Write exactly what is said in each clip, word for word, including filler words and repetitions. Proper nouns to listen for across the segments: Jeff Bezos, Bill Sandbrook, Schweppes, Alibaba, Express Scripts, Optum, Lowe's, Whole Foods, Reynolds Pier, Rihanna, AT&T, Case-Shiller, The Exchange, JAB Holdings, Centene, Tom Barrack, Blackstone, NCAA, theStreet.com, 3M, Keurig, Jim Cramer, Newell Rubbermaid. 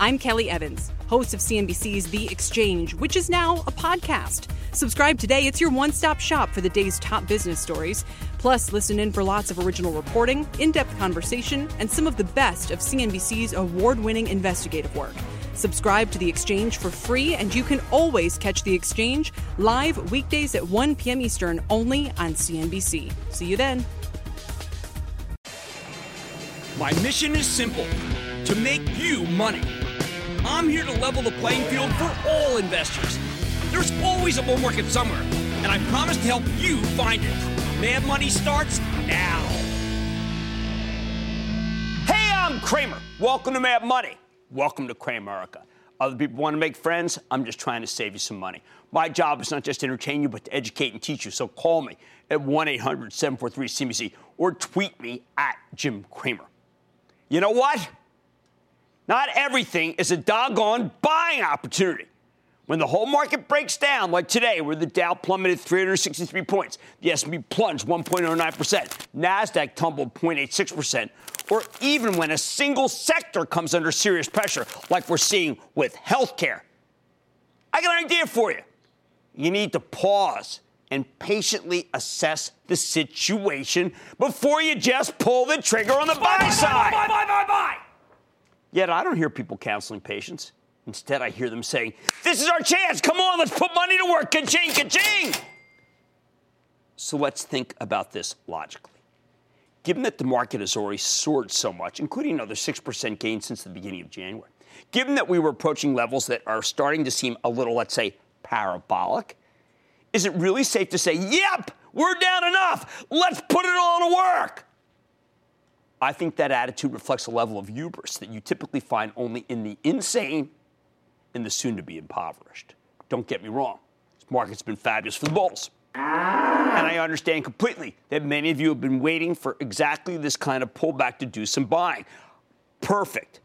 I'm Kelly Evans, host of C N B C's The Exchange, which is now a podcast. Subscribe today. It's your one-stop shop for the day's top business stories. Plus, listen in for lots of original reporting, in-depth conversation, and some of the best of C N B C's award-winning investigative work. Subscribe to The Exchange for free, and you can always catch The Exchange live weekdays at one p.m. Eastern only on C N B C. See you then. My mission is simple, to make you money. I'm here to level the playing field for all investors. There's always a bull market somewhere, and I promise to help you find it. Mad Money starts now. Hey, I'm Cramer. Welcome to Mad Money. Welcome to Cramerica. Other people want to make friends? I'm just trying to save you some money. My job is not just to entertain you, but to educate and teach you. So call me at one eight hundred seven four three C N B C or tweet me at Jim Cramer. You know what? Not everything is a doggone buying opportunity. When the whole market breaks down, like today, where the Dow plummeted three hundred sixty-three points, the S and P plunged one point zero nine percent, NASDAQ tumbled zero point eight six percent, or even when a single sector comes under serious pressure, like we're seeing with healthcare. I got an idea for you. You need to pause and patiently assess the situation before you just pull the trigger on the buy, buy side. Buy, buy, buy, buy, buy. Yet I don't hear people counseling patients. Instead, I hear them saying, this is our chance. Come on, let's put money to work. Ka-ching, ka-ching. So let's think about this logically. Given that the market has already soared so much, including another six percent gain since the beginning of January, given that we were approaching levels that are starting to seem a little, let's say, parabolic, is it really safe to say, yep, we're down enough. Let's put it all to work? I think that attitude reflects a level of hubris that you typically find only in the insane and the soon-to-be impoverished. Don't get me wrong. This market's been fabulous for the bulls. And I understand completely that many of you have been waiting for exactly this kind of pullback to do some buying. Perfect.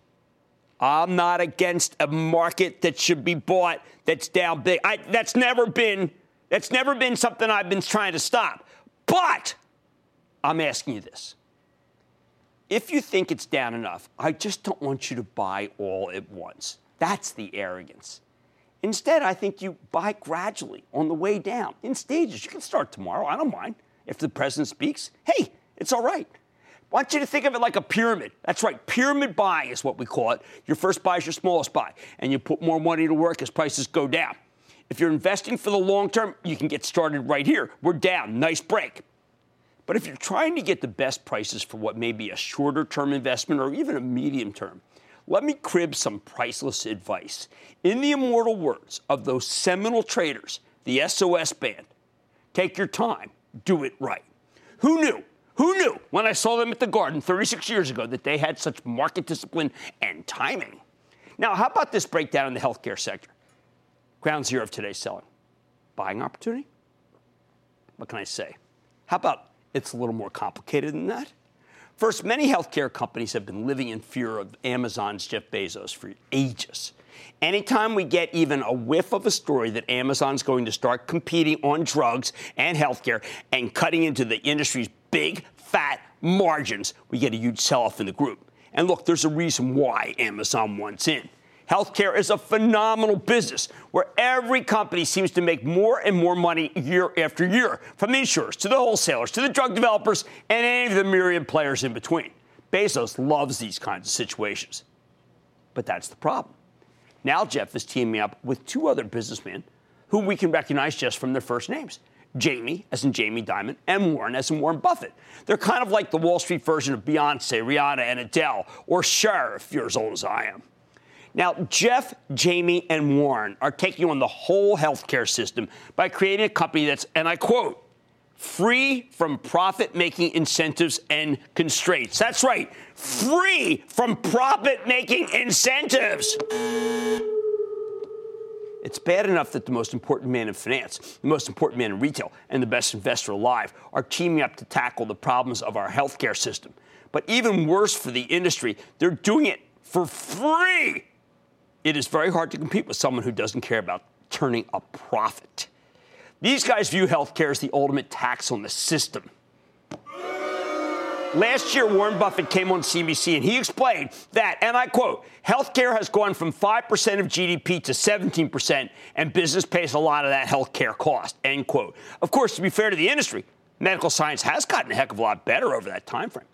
I'm not against a market that should be bought that's down big. I, that's never been, that's never been something I've been trying to stop. But I'm asking you this. If you think it's down enough, I just don't want you to buy all at once. That's the arrogance. Instead, I think you buy gradually on the way down, in stages. You can start tomorrow. I don't mind. If the president speaks, hey, it's all right. I want you to think of it like a pyramid. That's right. Pyramid buying is what we call it. Your first buy is your smallest buy, and you put more money to work as prices go down. If you're investing for the long term, you can get started right here. We're down. Nice break. But if you're trying to get the best prices for what may be a shorter-term investment or even a medium term, let me crib some priceless advice. In the immortal words of those seminal traders, the S O S band, take your time, do it right. Who knew? Who knew when I saw them at the Garden thirty-six years ago that they had such market discipline and timing? Now, how about this breakdown in the healthcare sector? Ground zero of today's selling. Buying opportunity? What can I say? How about it's a little more complicated than that? First, many healthcare companies have been living in fear of Amazon's Jeff Bezos for ages. Anytime we get even a whiff of a story that Amazon's going to start competing on drugs and healthcare and cutting into the industry's big, fat margins, we get a huge sell-off in the group. And look, there's a reason why Amazon wants in. Healthcare is a phenomenal business where every company seems to make more and more money year after year, from the insurers to the wholesalers to the drug developers and any of the myriad players in between. Bezos loves these kinds of situations. But that's the problem. Now Jeff is teaming up with two other businessmen who we can recognize just from their first names. Jamie, as in Jamie Dimon, and Warren, as in Warren Buffett. They're kind of like the Wall Street version of Beyonce, Rihanna, and Adele, or Cher, if you're as old as I am. Now, Jeff, Jamie, and Warren are taking on the whole healthcare system by creating a company that's, and I quote, free from profit-making incentives and constraints. That's right, free from profit-making incentives. It's bad enough that the most important man in finance, the most important man in retail, and the best investor alive are teaming up to tackle the problems of our healthcare system. But even worse for the industry, they're doing it for free. It is very hard to compete with someone who doesn't care about turning a profit. These guys view healthcare as the ultimate tax on the system. Last year, Warren Buffett came on C N B C and he explained that, and I quote, healthcare has gone from five percent of G D P to seventeen percent, and business pays a lot of that healthcare cost, end quote. Of course, to be fair to the industry, medical science has gotten a heck of a lot better over that time frame.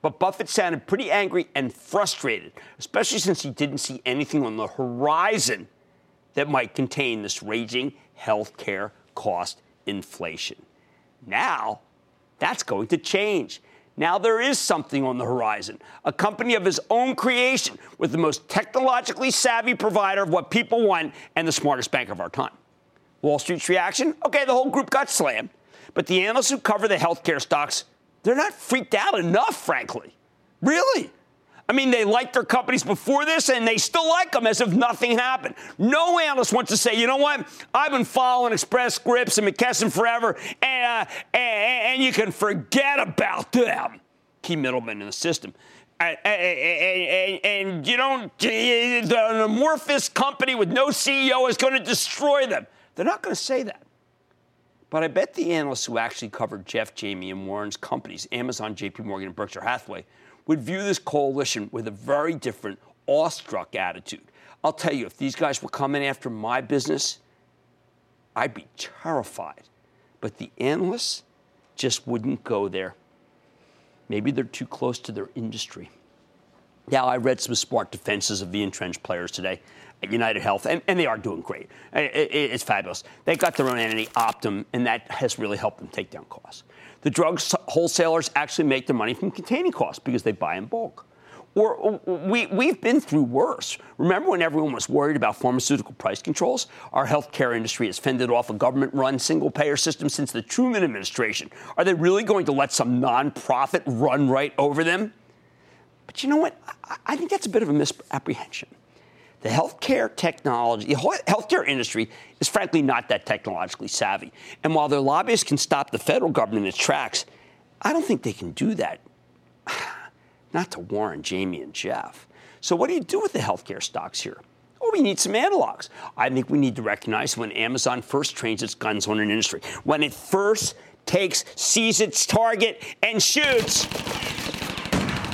But Buffett sounded pretty angry and frustrated, especially since he didn't see anything on the horizon that might contain this raging healthcare cost inflation. Now, that's going to change. Now there is something on the horizon, a company of his own creation with the most technologically savvy provider of what people want and the smartest bank of our time. Wall Street's reaction? Okay, the whole group got slammed. But the analysts who cover the healthcare stocks, they're not freaked out enough, frankly. Really? I mean, they liked their companies before this, and they still like them as if nothing happened. No analyst wants to say, you know what? I've been following Express Scripts and McKesson forever, and, uh, and, and you can forget about them. Key middlemen in the system. And, and, and, and you don't, an amorphous company with no C E O is going to destroy them. They're not going to say that. But I bet the analysts who actually covered Jeff, Jamie, and Warren's companies, Amazon, J P. Morgan, and Berkshire Hathaway, would view this coalition with a very different, awestruck attitude. I'll tell you, if these guys were coming after my business, I'd be terrified. But the analysts just wouldn't go there. Maybe they're too close to their industry. Now, I read some smart defenses of the entrenched players today at United Health, and, and they are doing great. It, it, it's fabulous. They've got their own entity, Optum, and that has really helped them take down costs. The drug wholesalers actually make their money from containing costs because they buy in bulk. Or we, we've been through worse. Remember when everyone was worried about pharmaceutical price controls? Our healthcare industry has fended off a government-run single-payer system since the Truman administration. Are they really going to let some nonprofit run right over them? But you know what? I, I think that's a bit of a misapprehension. The healthcare technology, the healthcare industry is frankly not that technologically savvy. And while their lobbyists can stop the federal government in its tracks, I don't think they can do that. Not to Warren, Jamie, and Jeff. So what do you do with the healthcare stocks here? Oh, we need some analogs. I think we need to recognize when Amazon first trains its guns on an industry, when it first takes, sees its target, and shoots.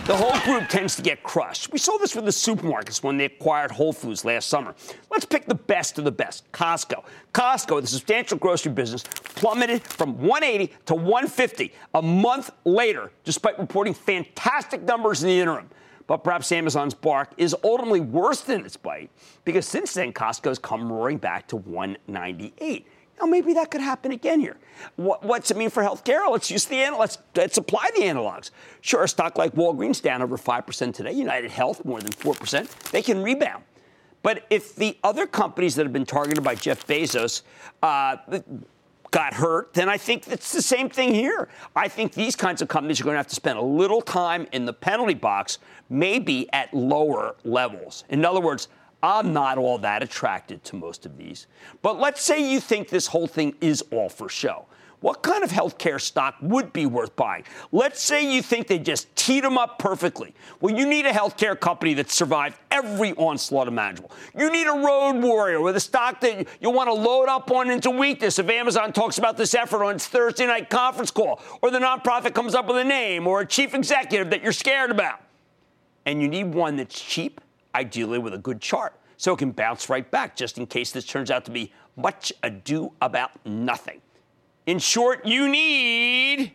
The whole group tends to get crushed. We saw this with the supermarkets when they acquired Whole Foods last summer. Let's pick the best of the best. Costco. Costco, the substantial grocery business, plummeted from one eighty to one fifty a month later, despite reporting fantastic numbers in the interim. But perhaps Amazon's bark is ultimately worse than its bite, because since then, Costco's come roaring back to one ninety-eight. Now, maybe that could happen again here. What, what's it mean for healthcare? Let's use the anal- let's, let's apply the analogs. Sure, a stock like Walgreens down over five percent today, United Health more than four percent, they can rebound. But if the other companies that have been targeted by Jeff Bezos uh, got hurt, then I think it's the same thing here. I think these kinds of companies are going to have to spend a little time in the penalty box, maybe at lower levels. In other words, I'm not all that attracted to most of these. But let's say you think this whole thing is all for show. What kind of healthcare stock would be worth buying? Let's say you think they just teed them up perfectly. Well, you need a healthcare company that survived every onslaught imaginable. You need a road warrior with a stock that you'll want to load up on into weakness if Amazon talks about this effort on its Thursday night conference call, or the nonprofit comes up with a name or a chief executive that you're scared about. And you need one that's cheap, ideally with a good chart, so it can bounce right back just in case this turns out to be much ado about nothing. In short, you need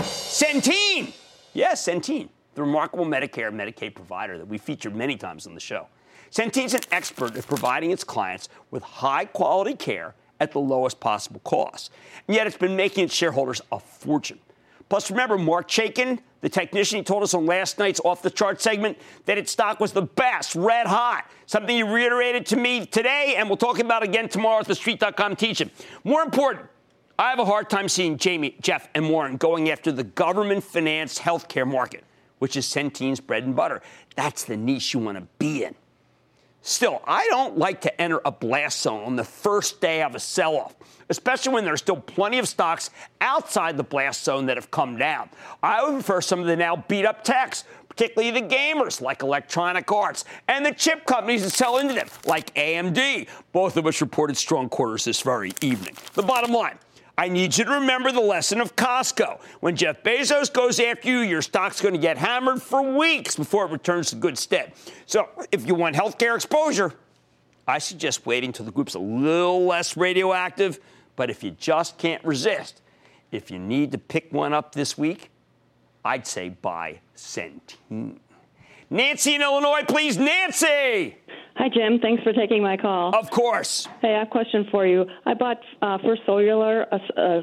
Centene. Yes, Centene, the remarkable Medicare and Medicaid provider that we featured many times on the show. Centene's an expert at providing its clients with high-quality care at the lowest possible cost. And yet it's been making its shareholders a fortune. Plus, remember, Mark Chaikin, the technician, he told us on last night's off-the-chart segment that its stock was the best, red hot, something he reiterated to me today, and we'll talk about again tomorrow at the street dot com teach-in. More important, I have a hard time seeing Jamie, Jeff, and Warren going after the government-financed healthcare market, which is Centene's bread and butter. That's the niche you want to be in. Still, I don't like to enter a blast zone on the first day of a sell-off, especially when there are still plenty of stocks outside the blast zone that have come down. I would prefer some of the now beat-up techs, particularly the gamers like Electronic Arts, and the chip companies that sell into them like A M D, both of which reported strong quarters this very evening. The bottom line, I need you to remember the lesson of Costco. When Jeff Bezos goes after you, your stock's going to get hammered for weeks before it returns to good stead. So if you want healthcare exposure, I suggest waiting till the group's a little less radioactive. But if you just can't resist, if you need to pick one up this week, I'd say buy Centene. Nancy in Illinois, please. Nancy! Hi, Jim. Thanks for taking my call. Of course. Hey, I have a question for you. I bought uh, First Solar, uh, uh,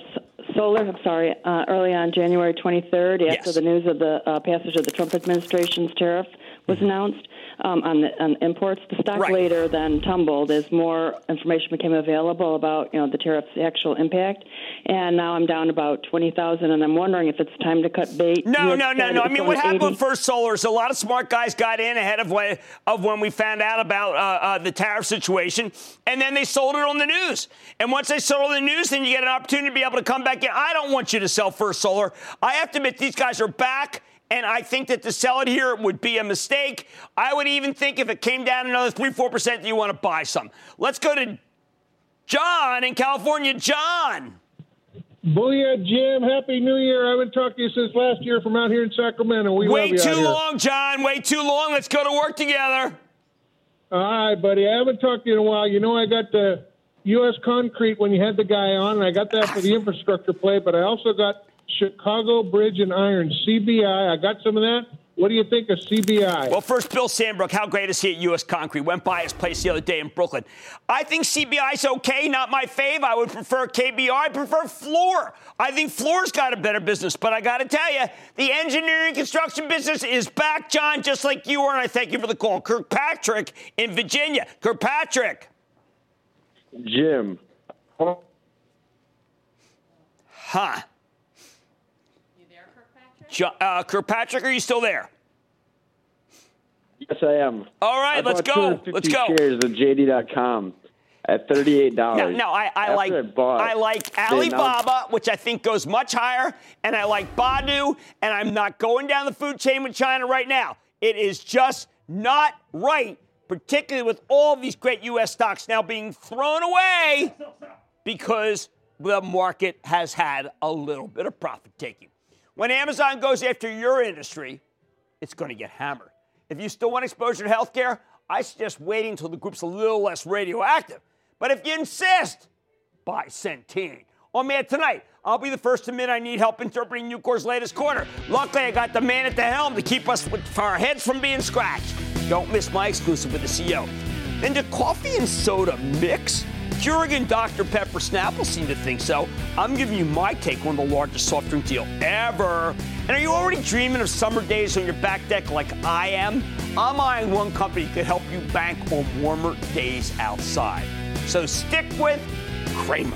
solar. I'm sorry, uh, early on January twenty-third yes. after the news of the uh, passage of the Trump administration's tariff was mm-hmm. announced um, on, the, on imports. The stock right. later then tumbled as more information became available about you know the tariff's actual impact. And now I'm down about twenty thousand dollars and I'm wondering if it's time to cut bait. No, no, no, no. I mean, what happened with First Solar is a lot of smart guys got in ahead of, way, of when we found out about uh, uh, the tariff situation, and then they sold it on the news. And once they sold it on the news, then you get an opportunity to be able to come back in. I don't want you to sell First Solar. I have to admit, these guys are back. And I think that to sell it here would be a mistake. I would even think if it came down another three, four percent that you want to buy some. Let's go to John in California. John. Booyah, Jim. Happy New Year. I haven't talked to you since last year from out here in Sacramento. We Way love you too out here. long, John. Way too long. Let's go to work together. All right, buddy. I haven't talked to you in a while. You know, I got the U S. Concrete when you had the guy on, and I got that for the infrastructure play, but I also got Chicago Bridge and Iron, C B I. I got some of that. What do you think of C B I? Well, first, Bill Sandbrook, how great is he at U S. Concrete? Went by his place the other day in Brooklyn. I think C B I's okay, not my fave. I would prefer K B R. I prefer Fluor. I think Fluor's got a better business. But I got to tell you, the engineering construction business is back, John, just like you are. And I thank you for the call. Kirkpatrick in Virginia. Kirkpatrick. Jim. Huh. Uh, Kirkpatrick, are you still there? Yes, I am. All right, I let's go. Let's go. Shares of J D dot com at thirty-eight dollars. No, no I, I like I, bought, I like Alibaba, which I think goes much higher, and I like Baidu, and I'm not going down the food chain with China right now. It is just not right, particularly with all these great U S stocks now being thrown away because the market has had a little bit of profit taking. When Amazon goes after your industry, it's going to get hammered. If you still want exposure to healthcare, I suggest waiting until the group's a little less radioactive. But if you insist, buy Centene. On Mad Tonight, I'll be the first to admit I need help interpreting Nucor's latest quarter. Luckily, I got the man at the helm to keep us with our heads from being scratched. Don't miss my exclusive with the C E O. And the coffee and soda mix? Keurig and Doctor Pepper Snapple seem to think so. I'm giving you my take on the largest soft drink deal ever. And are you already dreaming of summer days on your back deck like I am? I'm eyeing one company that could help you bank on warmer days outside. So stick with Cramer.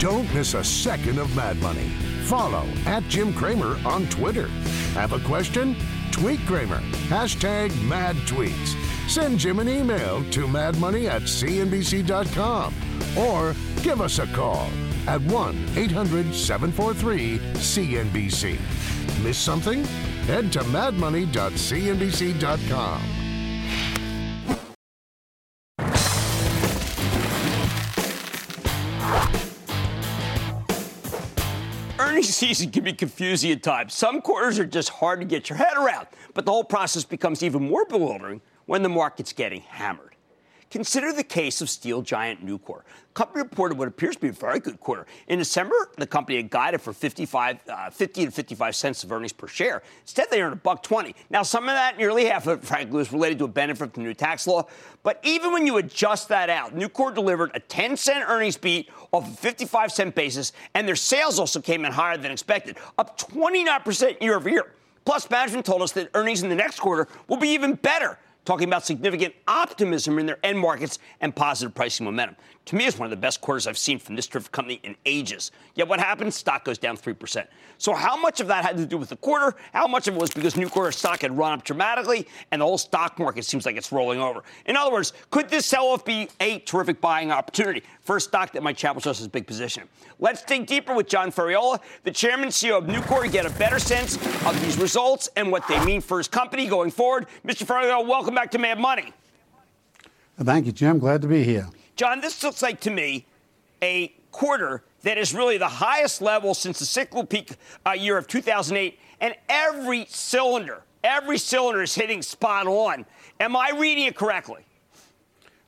Don't miss a second of Mad Money. Follow at Jim Cramer on Twitter. Have a question? Tweet Cramer. Hashtag Mad Tweets. Send Jim an email to madmoney at C N B C dot com or give us a call at one eight hundred seven four three C N B C. Miss something? Head to madmoney dot C N B C dot com. Earnings season can be confusing at times. Some quarters are just hard to get your head around, but the whole process becomes even more bewildering when the market's getting hammered. Consider the case of steel giant Nucor. The company reported what appears to be a very good quarter. In December, the company had guided for fifty-five, uh, fifty to fifty-five cents of earnings per share. Instead, they earned a buck twenty. Now, some of that, nearly half of it, frankly, was related to a benefit from the new tax law. But even when you adjust that out, Nucor delivered a ten cent earnings beat off a fifty-five cent basis, and their sales also came in higher than expected, up twenty-nine percent year over year. Plus, management told us that earnings in the next quarter will be even better, talking about significant optimism in their end markets and positive pricing momentum. To me, it's one of the best quarters I've seen from this terrific company in ages. Yet what happens? Stock goes down three percent. So how much of that had to do with the quarter? How much of it was because Nucor's stock had run up dramatically and the whole stock market seems like it's rolling over? In other words, could this sell-off be a terrific buying opportunity for a stock that might challenge us as a big position? Let's dig deeper with John Ferriola, the chairman and C E O of Nucor, to get a better sense of these results and what they mean for his company going forward. Mister Ferriola, welcome back to Mad Money. Thank you, Jim. Glad to be here. John, this looks like to me a quarter that is really the highest level since the cyclical peak uh, year of two thousand eight. And every cylinder, every cylinder is hitting spot on. Am I reading it correctly?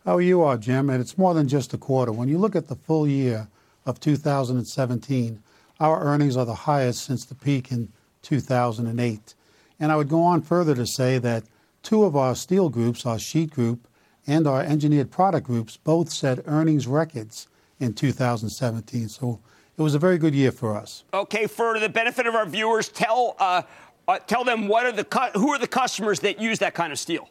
Oh, you are, Jim. And it's more than just a quarter. When you look at the full year of two thousand seventeen, our earnings are the highest since the peak in two thousand eight. And I would go on further to say that two of our steel groups, our sheet group and our engineered product groups, both set earnings records in two thousand seventeen. So it was a very good year for us. Okay, for the benefit of our viewers, tell uh, uh, tell them what are the cu- who are the customers that use that kind of steel?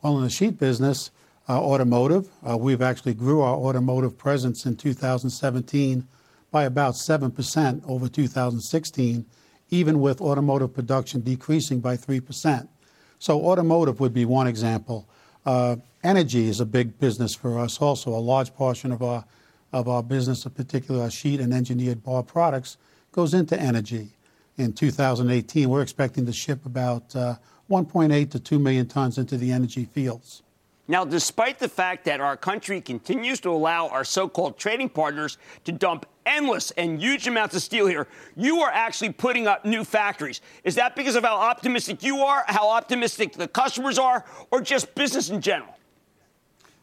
Well, in the sheet business, uh, automotive, uh, we've actually grew our automotive presence in two thousand seventeen by about seven percent over two thousand sixteen, even with automotive production decreasing by three percent. So automotive would be one example. Uh, energy is a big business for us also. A large portion of our of our business, in particular our sheet and engineered bar products, goes into energy. In two thousand eighteen, we're expecting to ship about uh, one point eight to two million tons into the energy fields. Now, despite the fact that our country continues to allow our so-called trading partners to dump endless and huge amounts of steel here, you are actually putting up new factories. Is that because of how optimistic you are, how optimistic the customers are, or just business in general?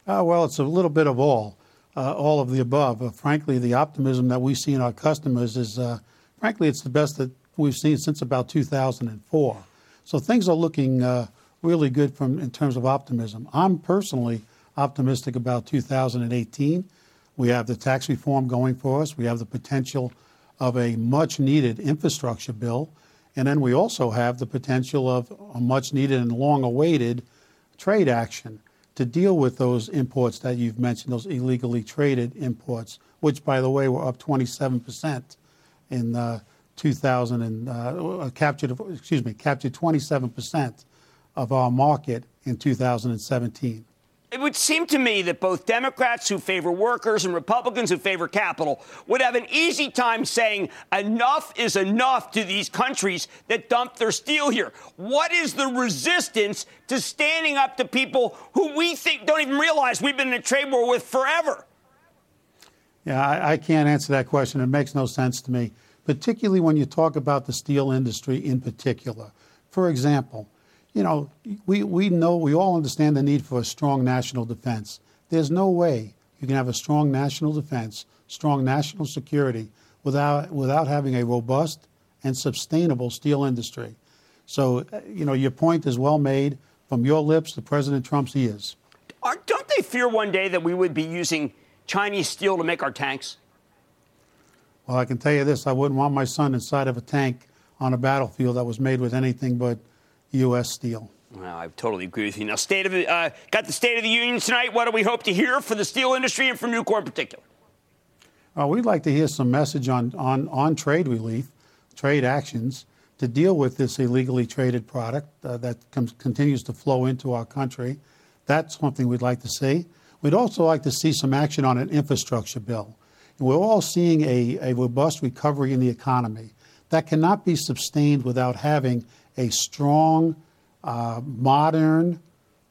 Uh, well, it's a little bit of all, uh, all of the above. Uh, frankly, the optimism that we see in our customers is, uh, frankly, it's the best that we've seen since about two thousand four. So things are looking uh, really good from in terms of optimism. I'm personally optimistic about two thousand eighteen. We have the tax reform going for us. We have the potential of a much-needed infrastructure bill. And then we also have the potential of a much-needed and long-awaited trade action to deal with those imports that you've mentioned, those illegally traded imports, which, by the way, were up twenty-seven percent in uh, two thousand and uh, captured, excuse me, captured twenty-seven percent of our market in two thousand seventeen. It would seem to me that both Democrats who favor workers and Republicans who favor capital would have an easy time saying enough is enough to these countries that dump their steel here. What is the resistance to standing up to people who we think don't even realize we've been in a trade war with forever? Yeah, I, I can't answer that question. It makes no sense to me, particularly when you talk about the steel industry in particular. For example, you know, we, we know, we all understand the need for a strong national defense. There's no way you can have a strong national defense, strong national security, without without having a robust and sustainable steel industry. So, you know, your point is well made from your lips to President Trump's ears. Are, don't they fear one day that we would be using Chinese steel to make our tanks? Well, I can tell you this. I wouldn't want my son inside of a tank on a battlefield that was made with anything but U S steel. Well, I totally agree with you. Now, state of uh, got the State of the Union tonight. What do we hope to hear for the steel industry and from Nucor in particular? Uh, we'd like to hear some message on, on, on trade relief, trade actions to deal with this illegally traded product uh, that comes, continues to flow into our country. That's something we'd like to see. We'd also like to see some action on an infrastructure bill. And we're all seeing a, a robust recovery in the economy that cannot be sustained without having a strong, uh, modern,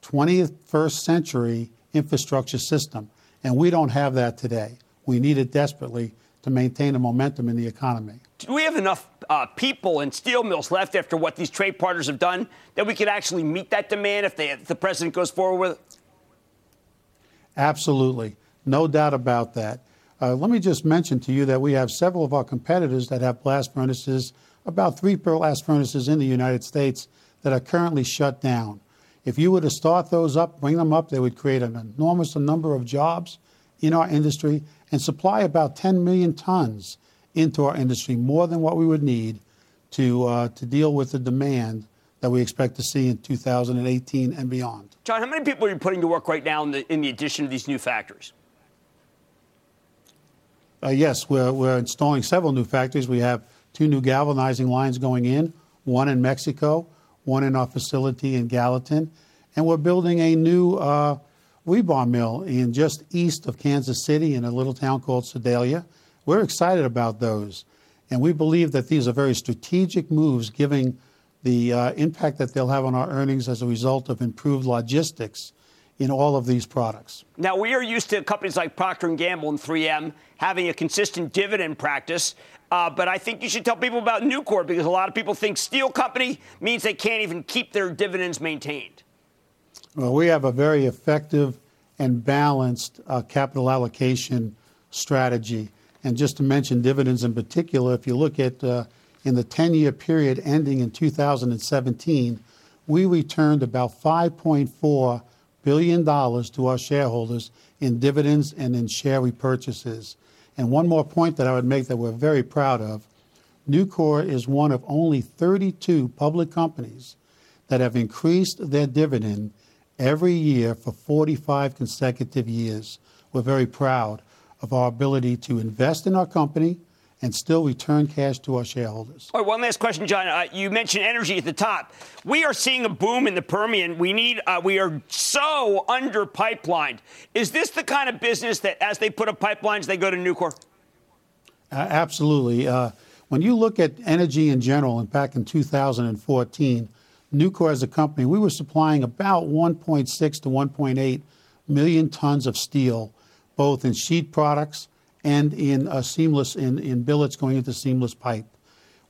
twenty-first century infrastructure system. And we don't have that today. We need it desperately to maintain a momentum in the economy. Do we have enough uh, people and steel mills left after what these trade partners have done that we could actually meet that demand if, they, if the president goes forward with it? Absolutely. No doubt about that. Uh, let me just mention to you that we have several of our competitors that have blast furnaces, about three blast furnaces in the United States that are currently shut down. If you were to start those up, bring them up, they would create an enormous number of jobs in our industry and supply about ten million tons into our industry, more than what we would need to uh, to deal with the demand that we expect to see in two thousand eighteen and beyond. John, how many people are you putting to work right now in the, in the addition of these new factories? Uh, yes, we're, we're installing several new factories. We have two new galvanizing lines going in, one in Mexico, one in our facility in Gallatin. And we're building a new uh, rebar mill in just east of Kansas City in a little town called Sedalia. We're excited about those. And we believe that these are very strategic moves, giving the uh, impact that they'll have on our earnings as a result of improved logistics in all of these products. Now, we are used to companies like Procter and Gamble and three M having a consistent dividend practice, uh, but I think you should tell people about Nucor, because a lot of people think steel company means they can't even keep their dividends maintained. Well, we have a very effective and balanced uh, capital allocation strategy. And just to mention dividends in particular, if you look at uh, in the ten-year period ending in two thousand seventeen, we returned about five point four billion dollars to our shareholders in dividends and in share repurchases. And one more point that I would make that we're very proud of, Nucor is one of only thirty-two public companies that have increased their dividend every year for forty-five consecutive years. We're very proud of our ability to invest in our company and still return cash to our shareholders. All right, one last question, John. Uh, you mentioned energy at the top. We are seeing a boom in the Permian. We need. Uh, we are so under-pipelined. Is this the kind of business that as they put up pipelines, they go to Nucor? Uh, absolutely. Uh, when you look at energy in general, and back in two thousand fourteen, Nucor as a company, we were supplying about one point six to one point eight million tons of steel, both in sheet products and in uh, seamless in, in billets going into seamless pipe.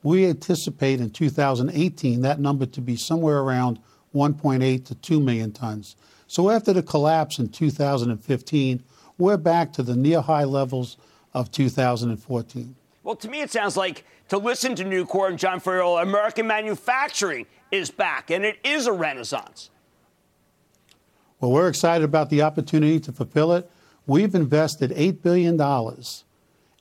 We anticipate in two thousand eighteen that number to be somewhere around one point eight to two million tons. So after the collapse in two thousand fifteen, we're back to the near high levels of two thousand fourteen. Well, to me, it sounds like, to listen to Nucor and John Ferriola, American manufacturing is back, and it is a renaissance. Well, we're excited about the opportunity to fulfill it. We've invested eight billion dollars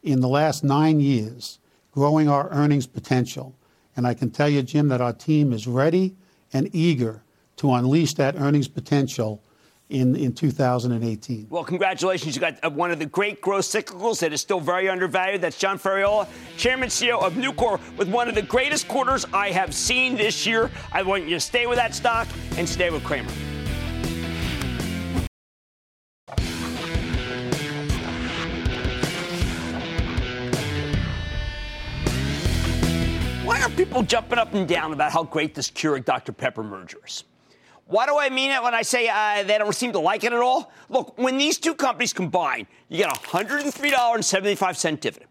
in the last nine years, growing our earnings potential. And I can tell you, Jim, that our team is ready and eager to unleash that earnings potential in, in two thousand eighteen. Well, congratulations. You got one of the great growth cyclicals that is still very undervalued. That's John Ferriola, Chairman C E O of Nucor, with one of the greatest quarters I have seen this year. I want you to stay with that stock and stay with Cramer. People jumping up and down about how great this Keurig Doctor Pepper merger is. Why do I mean it when I say uh, they don't seem to like it at all? Look, when these two companies combine, you get a one hundred three dollars and seventy-five cents dividend,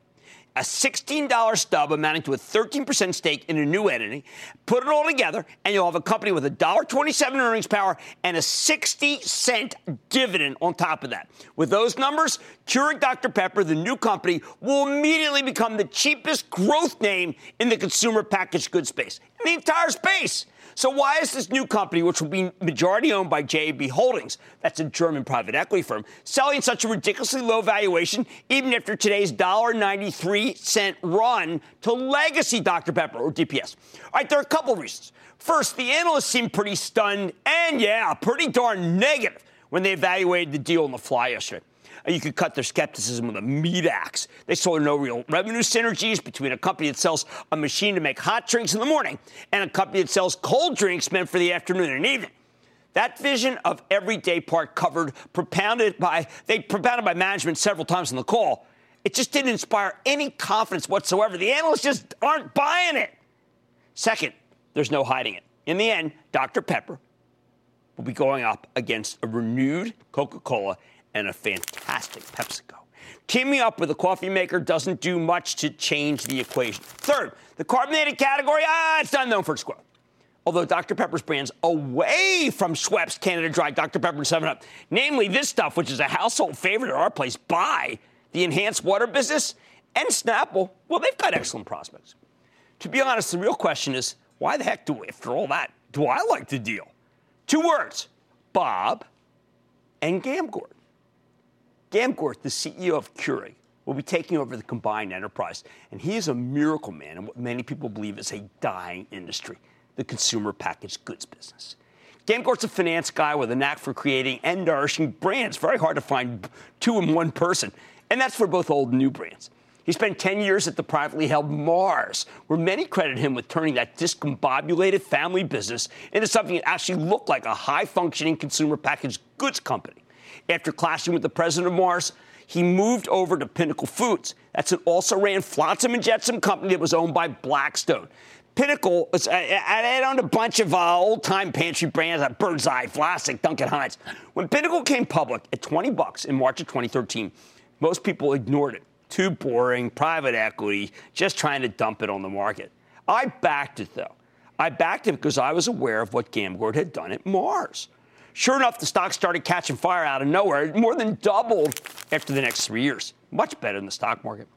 a sixteen dollars stub amounting to a thirteen percent stake in a new entity. Put it all together, and you'll have a company with one dollar and twenty-seven cents earnings power and a sixty cent dividend on top of that. With those numbers, Keurig Doctor Pepper, the new company, will immediately become the cheapest growth name in the consumer packaged goods space, in the entire space. So why is this new company, which will be majority owned by J A B Holdings, that's a German private equity firm, selling such a ridiculously low valuation, even after today's one dollar and ninety-three cents run to legacy Doctor Pepper, or D P S? All right, there are a couple of reasons. First, the analysts seem pretty stunned and, yeah, pretty darn negative when they evaluated the deal on the fly yesterday. You could cut their skepticism with a meat axe. They saw no real revenue synergies between a company that sells a machine to make hot drinks in the morning and a company that sells cold drinks meant for the afternoon and evening. That vision of everyday part covered, propounded by they propounded by management several times on the call, it just didn't inspire any confidence whatsoever. The analysts just aren't buying it. Second, there's no hiding it. In the end, Doctor Pepper will be going up against a renewed Coca-Cola and a fantastic PepsiCo. Teaming up with a coffee maker doesn't do much to change the equation. Third, the carbonated category, ah, it's not known for its growth. Although Doctor Pepper's brands away from Schweppes, Canada Dry, Doctor Pepper, and seven up, namely this stuff, which is a household favorite at our place, by the enhanced water business, and Snapple, well, they've got excellent prospects. To be honest, the real question is, why the heck do, after all that, do I like the deal? Two words, Bob and Gamgort. Gamgort, the C E O of Keurig, will be taking over the combined enterprise, and he is a miracle man in what many people believe is a dying industry, the consumer packaged goods business. Gamgort's a finance guy with a knack for creating and nourishing brands. Very hard to find two in one person, and that's for both old and new brands. He spent ten years at the privately held Mars, where many credit him with turning that discombobulated family business into something that actually looked like a high-functioning consumer packaged goods company. After clashing with the president of Mars, he moved over to Pinnacle Foods. That's an also-ran flotsam and jetsam company that was owned by Blackstone. Pinnacle, was, I, I owned a bunch of uh, old-time pantry brands like Bird's Eye, Vlasic, Duncan Hines. When Pinnacle came public at twenty bucks in March of twenty thirteen, most people ignored it. Too boring, private equity, just trying to dump it on the market. I backed it, though. I backed it because I was aware of what Gamgort had done at Mars. Sure enough, the stock started catching fire out of nowhere. It more than doubled after the next three years. Much better than the stock market.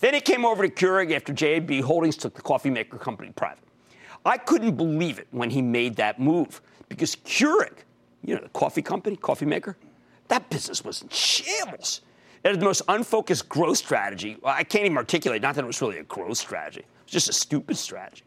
Then it came over to Keurig after J A B Holdings took the coffee maker company private. I couldn't believe it when he made that move because Keurig, you know, the coffee company, coffee maker, that business was in shambles. It had the most unfocused growth strategy. I can't even articulate, not that it was really a growth strategy. It was just a stupid strategy.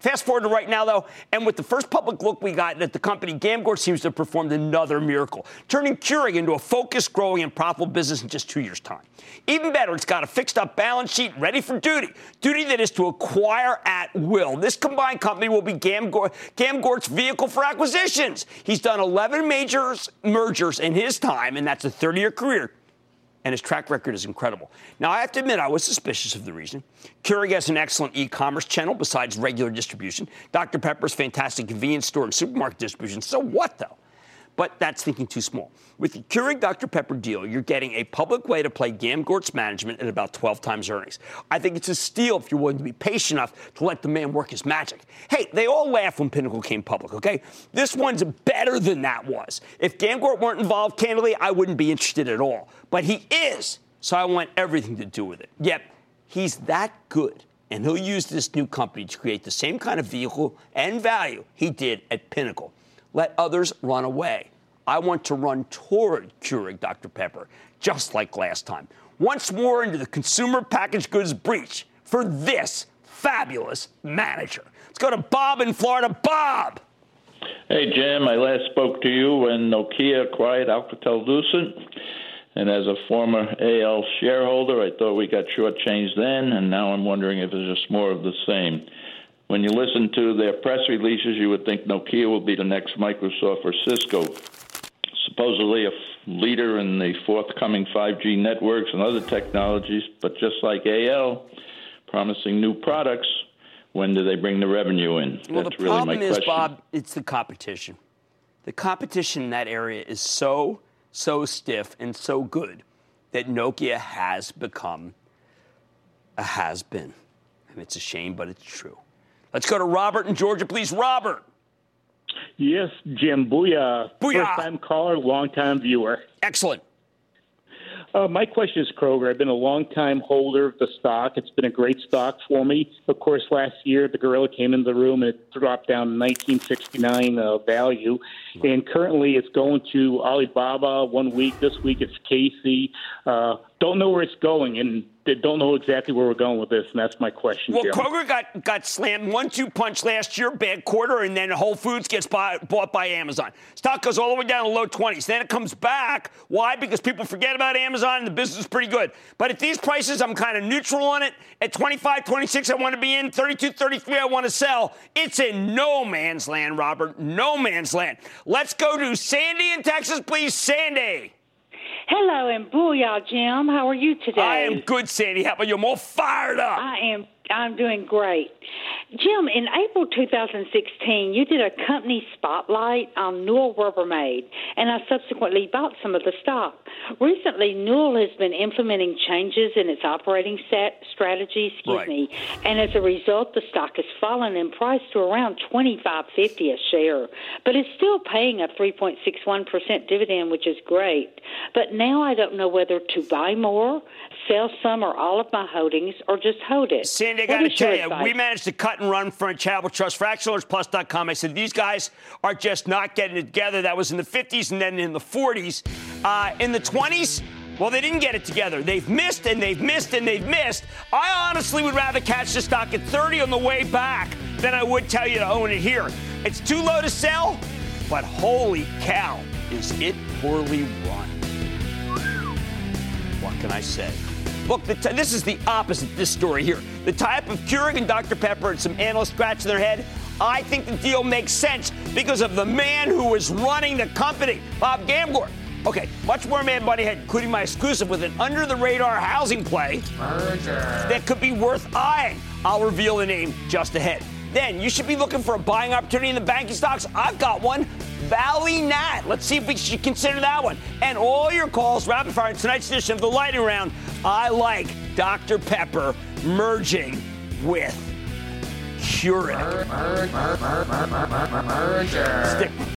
Fast forward to right now, though, and with the first public look we got at the company, Gamgort seems to have performed another miracle, turning Keurig into a focused, growing, and profitable business in just two years' time. Even better, it's got a fixed-up balance sheet ready for duty, duty that is to acquire at will. This combined company will be Gamgort, Gamgort's vehicle for acquisitions. He's done eleven major mergers in his time, and that's a thirty-year career. And his track record is incredible. Now, I have to admit, I was suspicious of the reason. Keurig has an excellent e-commerce channel besides regular distribution. Doctor Pepper's fantastic convenience store and supermarket distribution. So what, though? But that's thinking too small. With the Keurig Doctor Pepper deal, you're getting a public way to play Gamgort's management at about twelve times earnings. I think it's a steal if you're willing to be patient enough to let the man work his magic. Hey, they all laugh when Pinnacle came public, okay? This one's better than that was. If Gamgort weren't involved, candidly, I wouldn't be interested at all. But he is, so I want everything to do with it. Yep, he's that good, and he'll use this new company to create the same kind of vehicle and value he did at Pinnacle. Let others run away. I want to run toward Keurig Doctor Pepper, just like last time. Once more into the consumer packaged goods breach for this fabulous manager. Let's go to Bob in Florida. Bob! Hey, Jim, I last spoke to you when Nokia acquired Alcatel-Lucent. And as a former A L shareholder, I thought we got shortchanged then, and now I'm wondering if it's just more of the same. When you listen to their press releases, you would think Nokia will be the next Microsoft or Cisco, supposedly a f- leader in the forthcoming five G networks and other technologies. But just like A L, promising new products, when do they bring the revenue in? Well, That's the really problem my is, question. Bob, it's the competition. The competition in that area is so, so stiff and so good that Nokia has become a has-been. And it's a shame, but it's true. Let's go to Robert in Georgia, please. Robert. Yes, Jim. Booyah. Booyah. First-time caller, long-time viewer. Excellent. Uh, my question is Kroger. I've been a long-time holder of the stock. It's been a great stock for me. Of course, last year, the gorilla came into the room and it dropped down to nineteen sixty-nine uh, value. And currently, it's going to Alibaba one week. This week, it's Casey. Uh, don't know where it's going, and they don't know exactly where we're going with this, and that's my question. Well, Jim. Kroger got, got slammed one two punch last year, bad quarter, and then Whole Foods gets buy, bought by Amazon. Stock goes all the way down to low twenties. Then it comes back. Why? Because people forget about Amazon, and the business is pretty good. But at these prices, I'm kind of neutral on it. At twenty-five, twenty-six, I want to be in. thirty-two, thirty-three, I want to sell. It's in no man's land, Robert. No man's land. Let's go to Sandy in Texas, please. Sandy. Hello and booyah, Jim. How are you today? I am good, Sandy. How about you? I'm all fired up. I am. I'm doing great. Jim, in April two thousand sixteen, you did a company spotlight on Newell Rubbermaid, and I subsequently bought some of the stock. Recently, Newell has been implementing changes in its operating set strategy, excuse right. me, and as a result, the stock has fallen in price to around twenty-five fifty a share, but it's still paying a three point six one percent dividend, which is great. But now I don't know whether to buy more, sell some or all of my holdings, or just hold it. Sandy, I got to tell you, advice? We managed to cut and run from a Charitable Trust, fractionalers plus dot com. I said, these guys are just not getting it together. That was in the fifties and then in the forties. Uh, in the twenties, well, they didn't get it together. They've missed and they've missed and they've missed. I honestly would rather catch the stock at thirty on the way back than I would tell you to own it here. It's too low to sell, but holy cow, is it poorly run. What can I say? Look, the t- this is the opposite, this story here. The type of Keurig and Doctor Pepper and some analysts scratch their head. I think the deal makes sense because of the man who is running the company, Bob Gamgort. Okay, much more Mad Money ahead, including my exclusive with an under-the-radar housing play. Merger. That could be worth eyeing. I'll reveal the name just ahead. Then you should be looking for a buying opportunity in the banking stocks. I've got one, Valley Nat. Let's see if we should consider that one. And all your calls, rapid fire in tonight's edition of the Lightning Round. I like Doctor Pepper merging with Keurig. Merge, merge, merge, merge, merge, merger. Stick.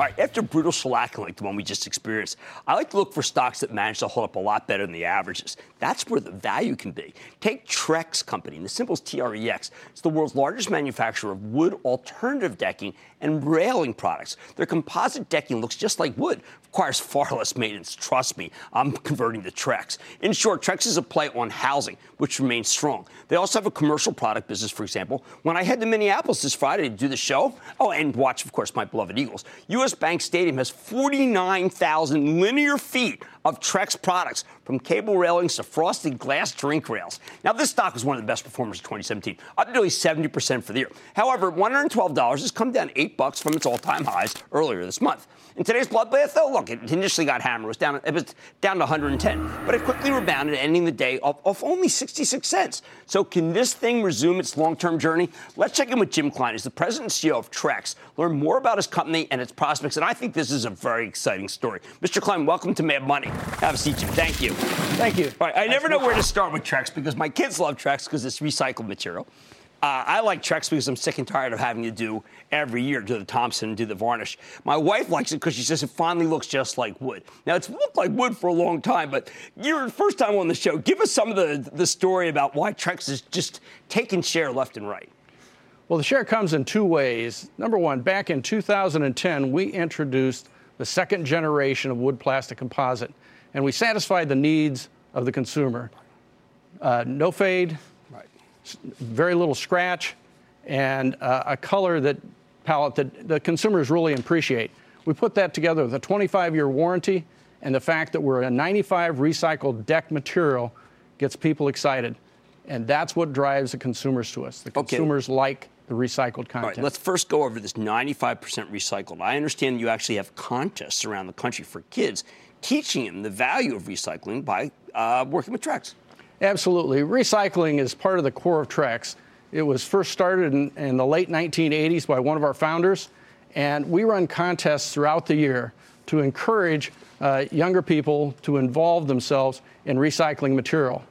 All right, after brutal shellacking like the one we just experienced, I like to look for stocks that manage to hold up a lot better than the averages. That's where the value can be. Take Trex Company, and the symbol is T R E X. It's the world's largest manufacturer of wood alternative decking and railing products. Their composite decking looks just like wood, requires far less maintenance. Trust me, I'm converting to Trex. In short, Trex is a play on housing, which remains strong. They also have a commercial product business, for example. When I head to Minneapolis this Friday to do the show, oh, and watch, of course, my beloved Eagles, U S Bank Stadium has forty-nine thousand linear feet of Trex products, from cable railings to frosted glass drink rails. Now, this stock was one of the best performers of twenty seventeen, up nearly seventy percent for the year. However, one hundred twelve dollars has come down eight bucks from its all-time highs earlier this month. In today's bloodbath, though, look, it initially got hammered. It was down, it was down to one hundred ten, but it quickly rebounded, ending the day off, off only sixty-six cents. So can this thing resume its long-term journey? Let's check in with Jim Klein, who's the president and C E O of Trex, learn more about his company and its prospects, and I think this is a very exciting story. Mister Klein, welcome to Mad Money. Have a seat, Jim. Thank you. Thank you. All right, I Thanks never know where to start with Trex because my kids love Trex because it's recycled material. Uh, I like Trex because I'm sick and tired of having to do every year, do the Thompson, do the varnish. My wife likes it because she says it finally looks just like wood. Now, it's looked like wood for a long time, but your first time on the show, give us some of the, the story about why Trex is just taking share left and right. Well, the share comes in two ways. Number one, back in two thousand ten, we introduced the second generation of wood plastic composite, and we satisfied the needs of the consumer. Uh, no fade. Very little scratch, and uh, a color that palette that the consumers really appreciate. We put that together with a twenty-five year warranty, and the fact that we're a ninety-five recycled deck material gets people excited, and that's what drives the consumers to us. The consumers okay. like the recycled content. All right, let's first go over this ninety-five percent recycled. I understand you actually have contests around the country for kids, teaching them the value of recycling by uh, working with Trex. Absolutely. Recycling is part of the core of Trex. It was first started in, in the late nineteen eighties by one of our founders, and we run contests throughout the year to encourage uh, younger people to involve themselves in recycling material.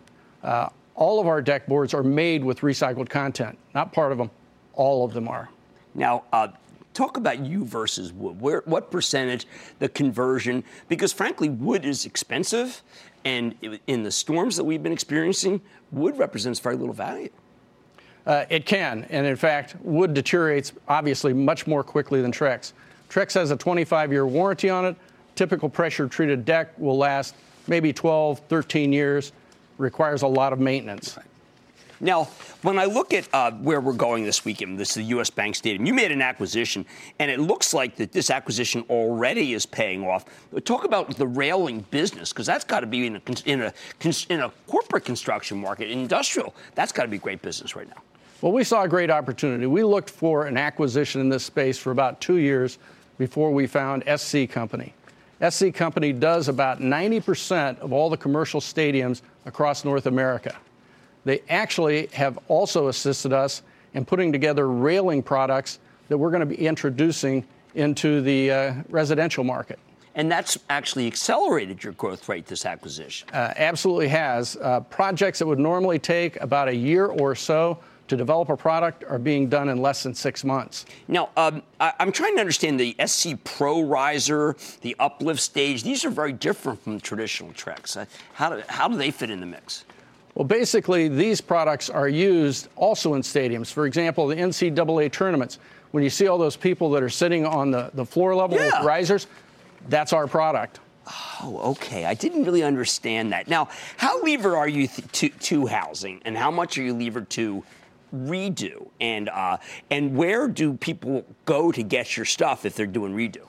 Uh, all of our deck boards are made with recycled content. Not part of them. All of them are. Now, uh, talk about you versus wood. Where, what percentage, the conversion, because frankly, wood is expensive. And in the storms that we've been experiencing, wood represents very little value. Uh, it can. And in fact, wood deteriorates, obviously, much more quickly than Trex. Trex has a twenty-five year warranty on it. Typical pressure-treated deck will last maybe twelve, thirteen years. Requires a lot of maintenance. Right. Now, when I look at uh, where we're going this weekend, this is the U S. Bank Stadium. You made an acquisition, and it looks like that this acquisition already is paying off. Talk about the railing business, because that's got to be in a, in, a, in a corporate construction market, industrial. That's got to be great business right now. Well, we saw a great opportunity. We looked for an acquisition in this space for about two years before we found S C Company. S C Company does about ninety percent of all the commercial stadiums across North America. They actually have also assisted us in putting together railing products that we're going to be introducing into the uh, residential market. And that's actually accelerated your growth rate, this acquisition. Uh, absolutely has. Uh, projects that would normally take about a year or so to develop a product are being done in less than six months. Now, um, I- I'm trying to understand the S C Pro Riser, the Uplift Stage. These are very different from traditional Trex. Uh, how do, how do they fit in the mix? Well, basically, these products are used also in stadiums. For example, the N C double A tournaments. When you see all those people that are sitting on the, the floor level yeah. with risers, that's our product. Oh, okay. I didn't really understand that. Now, how levered are you th- to, to housing, and how much are you levered to redo? And, uh, and where do people go to get your stuff if they're doing redo?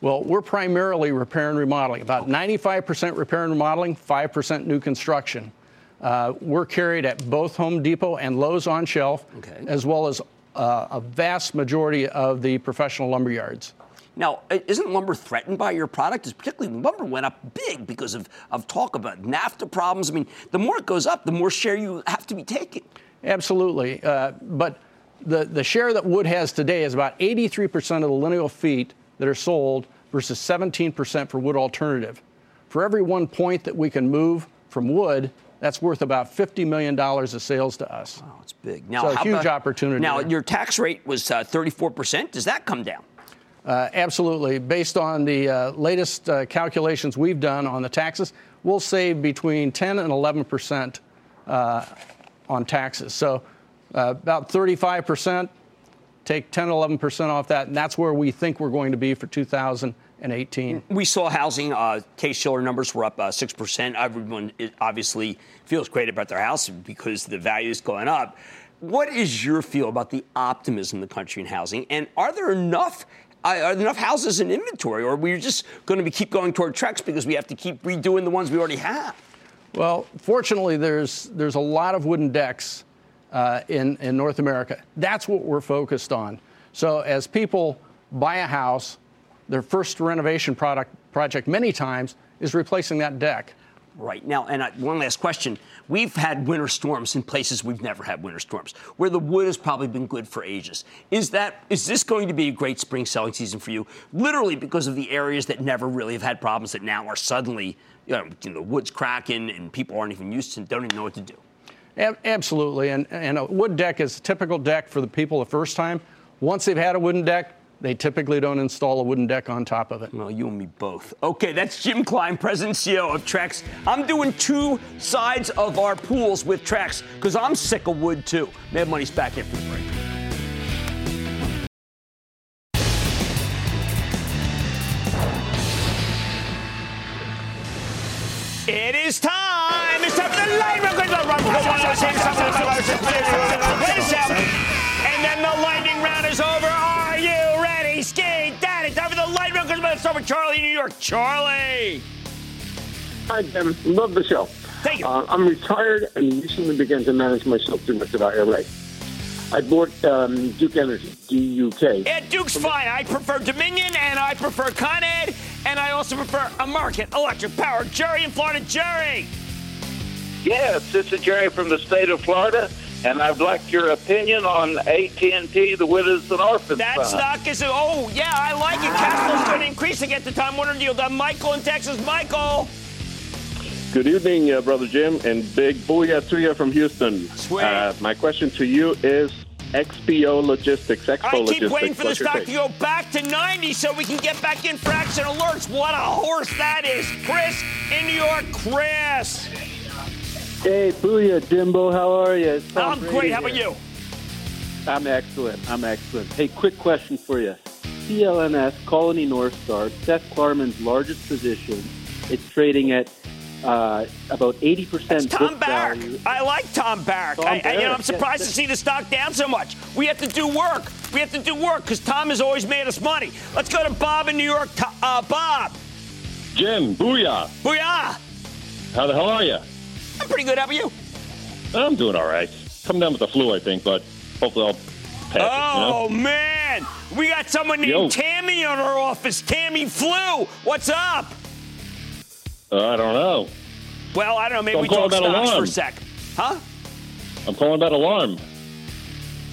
Well, we're primarily repair and remodeling. About okay. ninety-five percent repair and remodeling, five percent new construction. Uh, we're carried at both Home Depot and Lowe's on shelf, okay. as well as uh, a vast majority of the professional lumber yards. Now, isn't lumber threatened by your product? Particularly when lumber went up big because of, of talk about NAFTA problems. I mean, the more it goes up, the more share you have to be taking. Absolutely. Uh, but the, the share that wood has today is about eighty-three percent of the lineal feet that are sold versus seventeen percent for wood alternative. For every one point that we can move from wood, that's worth about fifty million dollars of sales to us. Wow, it's big. Now, so a huge about, opportunity. Now, there. Your tax rate was uh, thirty-four percent. Does that come down? Uh, absolutely. Based on the uh, latest uh, calculations we've done on the taxes, we'll save between ten and eleven percent uh, on taxes. So uh, about thirty-five percent, take ten, eleven percent off that, and that's where we think we're going to be for two thousand eighteen. We saw housing uh, Case-Shiller numbers were up uh, six percent. Everyone obviously feels great about their house because the value is going up. What is your feel about the optimism in the country in housing, and are there enough Uh, are there enough houses in inventory, or are we just going to be keep going toward Trex because we have to keep redoing the ones we already have? Well, fortunately, there's there's a lot of wooden decks uh, in, in North America. That's what we're focused on. So as people buy a house, their first renovation product project many times is replacing that deck. Right. Now, and I, one last question. We've had winter storms in places we've never had winter storms, where the wood has probably been good for ages. Is that is this going to be a great spring selling season for you, literally because of the areas that never really have had problems that now are suddenly, you know, you know the wood's cracking and people aren't even used to it, don't even know what to do? A- absolutely. And, and a wood deck is a typical deck for the people the first time. Once they've had a wooden deck, they typically don't install a wooden deck on top of it. Well, you and me both. Okay, that's Jim Klein, President and C E O of Trex. I'm doing two sides of our pools with Trex because I'm sick of wood, too. Mad Money's back after the break. It is time. It's time for the light round. And then the lightning round is over. Are you? Skate that. It's time for the light round. It's over. Charlie in New York. Charlie. Hi, Jim. Love the show. Thank you. Uh, I'm retired and recently began to manage myself through much of I R A. I bought um, Duke Energy, D U K. Yeah, Duke's fine. I prefer Dominion and I prefer Con Ed and I also prefer American Electric Power. Jerry in Florida. Jerry. Yes, this is Jerry from the state of Florida. And I'd like your opinion on A T and T, the Widows and Orphans. That fund. Stock is, oh, yeah, I like it. Cash flow's been increasing at the Time Warner deal. Done. Michael in Texas. Michael. Good evening, uh, Brother Jim, and big booyah to you from Houston. Sweet. Uh, my question to you is X P O Logistics. Expo I keep Logistics. Waiting for What's the stock take? To go back to ninety so we can get back in fraction alerts. What a horse that is. Chris in New York. Chris. Hey, booyah, Jimbo. How are you? I'm great. How about you? I'm excellent. I'm excellent. Hey, quick question for you. C L N S, Colony North Star, Seth Klarman's largest position. It's trading at uh, about eighty percent That's Tom book Barrack. Value. I like Tom Barrack. Tom I, Barrack. I, you know, I'm surprised yes. to see the stock down so much. We have to do work. We have to do work because Tom has always made us money. Let's go to Bob in New York. Uh, Bob. Jim, booyah. Booyah. How the hell are you? I'm pretty good. How about you? I'm doing all right. Coming down with the flu, I think, but hopefully I'll pass oh, it. Oh, you know? Man. We got someone named Yo. Tammy in our office. Tammy Flu. What's up? Uh, I don't know. Well, I don't know. Maybe so we talk stocks alarm. For a sec. Huh? I'm calling about alarm.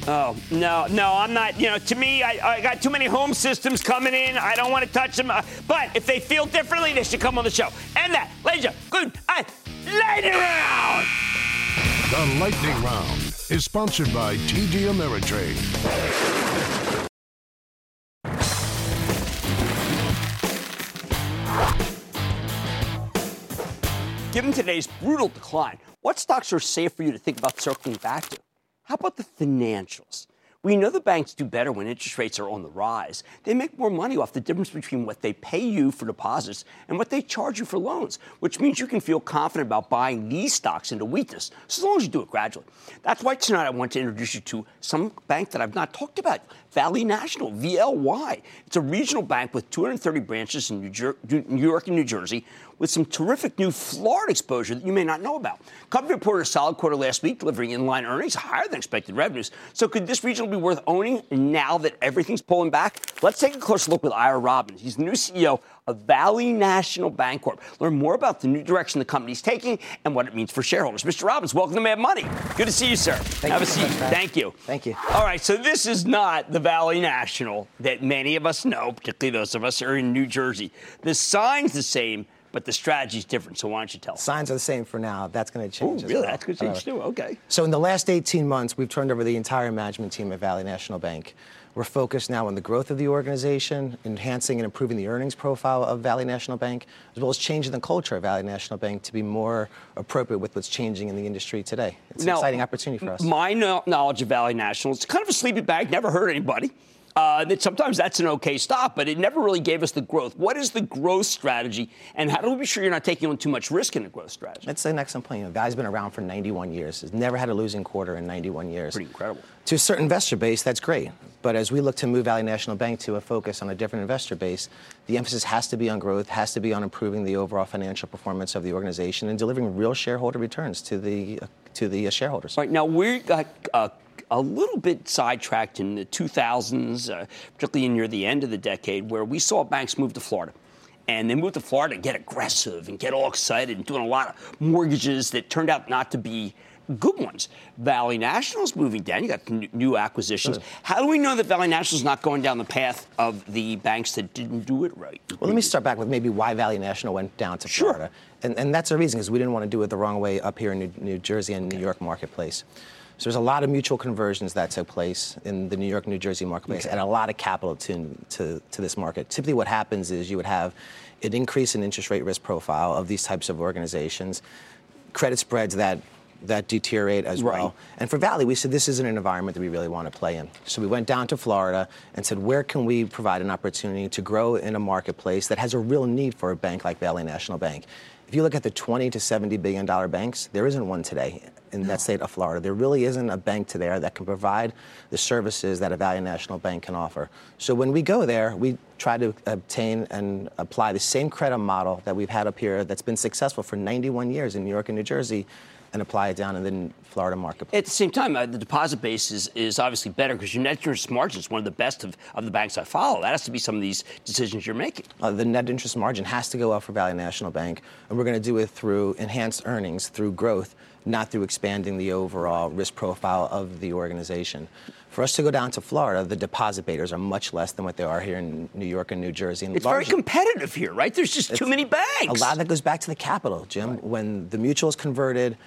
Oh, no, no, I'm not. You know, to me, I, I got too many home systems coming in. I don't want to touch them. Uh, but if they feel differently, they should come on the show. And that, ladies and gentlemen, good night. Lightning Round! The Lightning Round is sponsored by T D Ameritrade. Given today's brutal decline, what stocks are safe for you to think about circling back to? How about the financials? We know the banks do better when interest rates are on the rise. They make more money off the difference between what they pay you for deposits and what they charge you for loans, which means you can feel confident about buying these stocks into weakness, so long as you do it gradually. That's why tonight I want to introduce you to some bank that I've not talked about, Valley National, V L Y. It's a regional bank with two hundred thirty branches in New Jer- New York and New Jersey, with some terrific new Florida exposure that you may not know about. Company reported a solid quarter last week, delivering in-line earnings, higher than expected revenues. So could this region be worth owning now that everything's pulling back? Let's take a closer look with Ira Robbins. He's the new C E O of Valley National Bancorp. Learn more about the new direction the company's taking and what it means for shareholders. Mister Robbins, welcome to Mad Money. Good to see you, sir. Thank Have you a seat. Much, Thank you. Thank you. All right, so this is not the Valley National that many of us know, particularly those of us who are in New Jersey. The sign's the same, but the strategy's different, so why don't you tell us? Signs are the same for now. That's going to change. Oh, really? Well. That's going to change, too. Okay. So in the last eighteen months, we've turned over the entire management team at Valley National Bank. We're focused now on the growth of the organization, enhancing and improving the earnings profile of Valley National Bank, as well as changing the culture of Valley National Bank to be more appropriate with what's changing in the industry today. It's now, an exciting opportunity for us. My no- knowledge of Valley National, it's kind of a sleepy bank, never hurt anybody. Uh, that sometimes that's an okay stop, but it never really gave us the growth. What is the growth strategy, and how do we be sure you're not taking on too much risk in the growth strategy? That's an excellent point. You know, Valley's been around for ninety-one years. It's never had a losing quarter in ninety-one years. Pretty incredible. To a certain investor base, that's great. But as we look to move Valley National Bank to a focus on a different investor base, the emphasis has to be on growth, has to be on improving the overall financial performance of the organization and delivering real shareholder returns to the uh, to the uh, shareholders. All right, now we got uh, a little bit sidetracked in the two thousands, uh, particularly near the end of the decade, where we saw banks move to Florida. And they moved to Florida and get aggressive and get all excited and doing a lot of mortgages that turned out not to be good ones. Valley National's moving down. You got new acquisitions. Sure. How do we know that Valley National's not going down the path of the banks that didn't do it right? Well, let me start back with maybe why Valley National went down to sure. Florida. And, and that's the reason, because we didn't want to do it the wrong way up here in New, New Jersey and okay. New York marketplace. So there's a lot of mutual conversions that took place in the New York, New Jersey marketplace, okay. and a lot of capital to, to to this market. Typically what happens is you would have an increase in interest rate risk profile of these types of organizations, credit spreads that that deteriorate as right. well. And for Valley, we said this isn't an environment that we really want to play in. So we went down to Florida and said, where can we provide an opportunity to grow in a marketplace that has a real need for a bank like Valley National Bank? If you look at the twenty to seventy billion dollars banks, there isn't one today in no. that state of Florida. There really isn't a bank today that can provide the services that a Valley National Bank can offer. So when we go there, we try to obtain and apply the same credit model that we've had up here that's been successful for ninety-one years in New York and New Jersey, and apply it down in the Florida marketplace. At the same time, uh, the deposit base is, is obviously better because your net interest margin is one of the best of, of the banks I follow. That has to be some of these decisions you're making. Uh, the net interest margin has to go up for Valley National Bank, and we're going to do it through enhanced earnings, through growth, not through expanding the overall risk profile of the organization. For us to go down to Florida, the deposit betas are much less than what they are here in New York and New Jersey. And it's larger. Very competitive here, right? There's just it's too many banks. A lot of that goes back to the capital, Jim. Right. When the mutuals converted,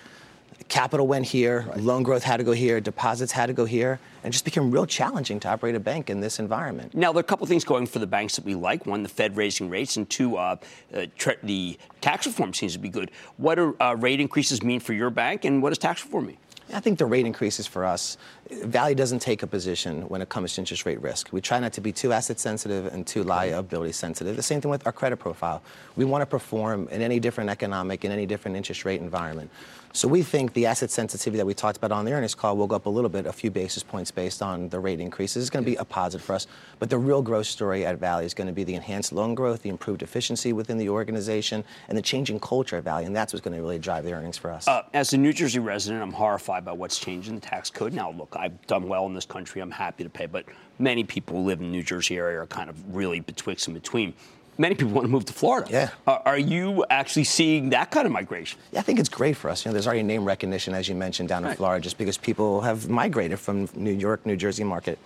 capital went here, right. loan growth had to go here, deposits had to go here, and it just became real challenging to operate a bank in this environment. Now, there are a couple of things going for the banks that we like. One, the Fed raising rates, and two, uh, uh, tre- the tax reform seems to be good. What do uh, rate increases mean for your bank, and what does tax reform mean? I think the rate increases for us, Valley doesn't take a position when it comes to interest rate risk. We try not to be too asset sensitive and too liability sensitive. The same thing with our credit profile. We want to perform in any different economic, in any different interest rate environment. So we think the asset sensitivity that we talked about on the earnings call will go up a little bit, a few basis points based on the rate increases. It's going to be a positive for us. But the real growth story at Valley is going to be the enhanced loan growth, the improved efficiency within the organization, and the changing culture at Valley. And that's what's going to really drive the earnings for us. Uh, as a New Jersey resident, I'm horrified by what's changed in the tax code. Now, look, I've done well in this country. I'm happy to pay. But many people who live in the New Jersey area are kind of really betwixt and between. Many people want to move to Florida. Yeah. Uh, are you actually seeing that kind of migration? Yeah, I think it's great for us. You know, there's already name recognition, as you mentioned, down in right. Florida, just because people have migrated from New York, New Jersey market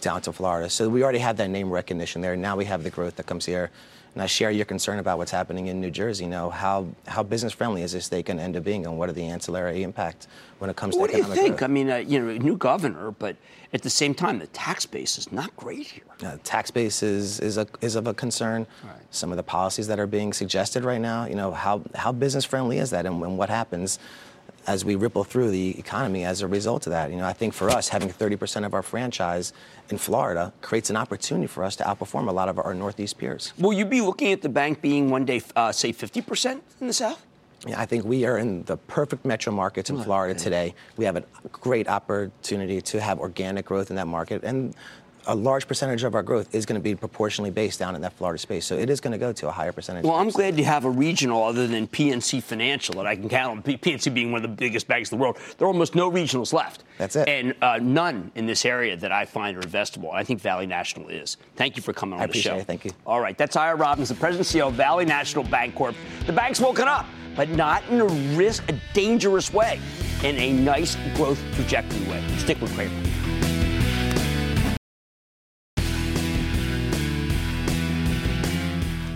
down to Florida. So we already had that name recognition there. Now we have the growth that comes here. And I share your concern about what's happening in New Jersey. You know, how, how business-friendly is this state going to end up being, and what are the ancillary impacts when it comes well, to economic growth? What do you think? Growth? I mean, uh, you know, new governor, but at the same time, the tax base is not great here. Uh, tax base is is, a, is of a concern. Right. Some of the policies that are being suggested right now, you know, how, how business-friendly is that, and, and what happens as we ripple through the economy as a result of that? You know, I think for us, having thirty percent of our franchise in Florida creates an opportunity for us to outperform a lot of our Northeast peers. Will you be looking at the bank being one day, uh, say, fifty percent in the South? Yeah, I think we are in the perfect metro markets in Florida today. We have a great opportunity to have organic growth in that market. And a large percentage of our growth is going to be proportionally based down in that Florida space. So it is going to go to a higher percentage. Well, I'm glad you have a regional other than P N C Financial that I can count on, P N C being one of the biggest banks in the world. There are almost no regionals left. That's it. And uh, none in this area that I find are investable. And I think Valley National is. Thank you for coming on I the show. I appreciate it. Thank you. All right. That's Ira Robbins, the president and C E O of Valley National Bank Corp. The bank's woken up, but not in a risk, a dangerous way, in a nice growth trajectory way. Stick with Cramer.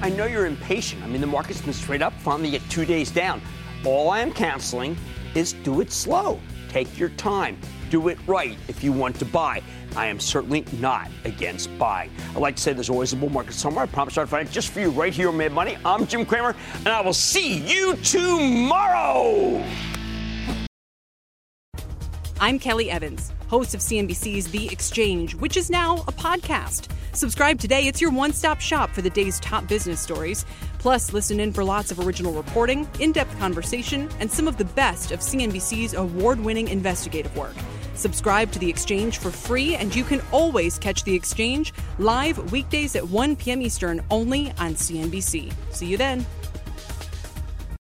I know you're impatient. I mean, the market's been straight up, finally get two days down. All I am counseling is do it slow. Take your time. Do it right if you want to buy. I am certainly not against buying. I like to say there's always a bull market somewhere. I promise I'll find it just for you right here on Mad Money. I'm Jim Cramer, and I will see you tomorrow. I'm Kelly Evans, host of C N B C's The Exchange, which is now a podcast. Subscribe today. It's your one-stop shop for the day's top business stories. Plus, listen in for lots of original reporting, in-depth conversation, and some of the best of C N B C's award-winning investigative work. Subscribe to The Exchange for free, and you can always catch The Exchange live weekdays at one p.m. Eastern only on C N B C. See you then.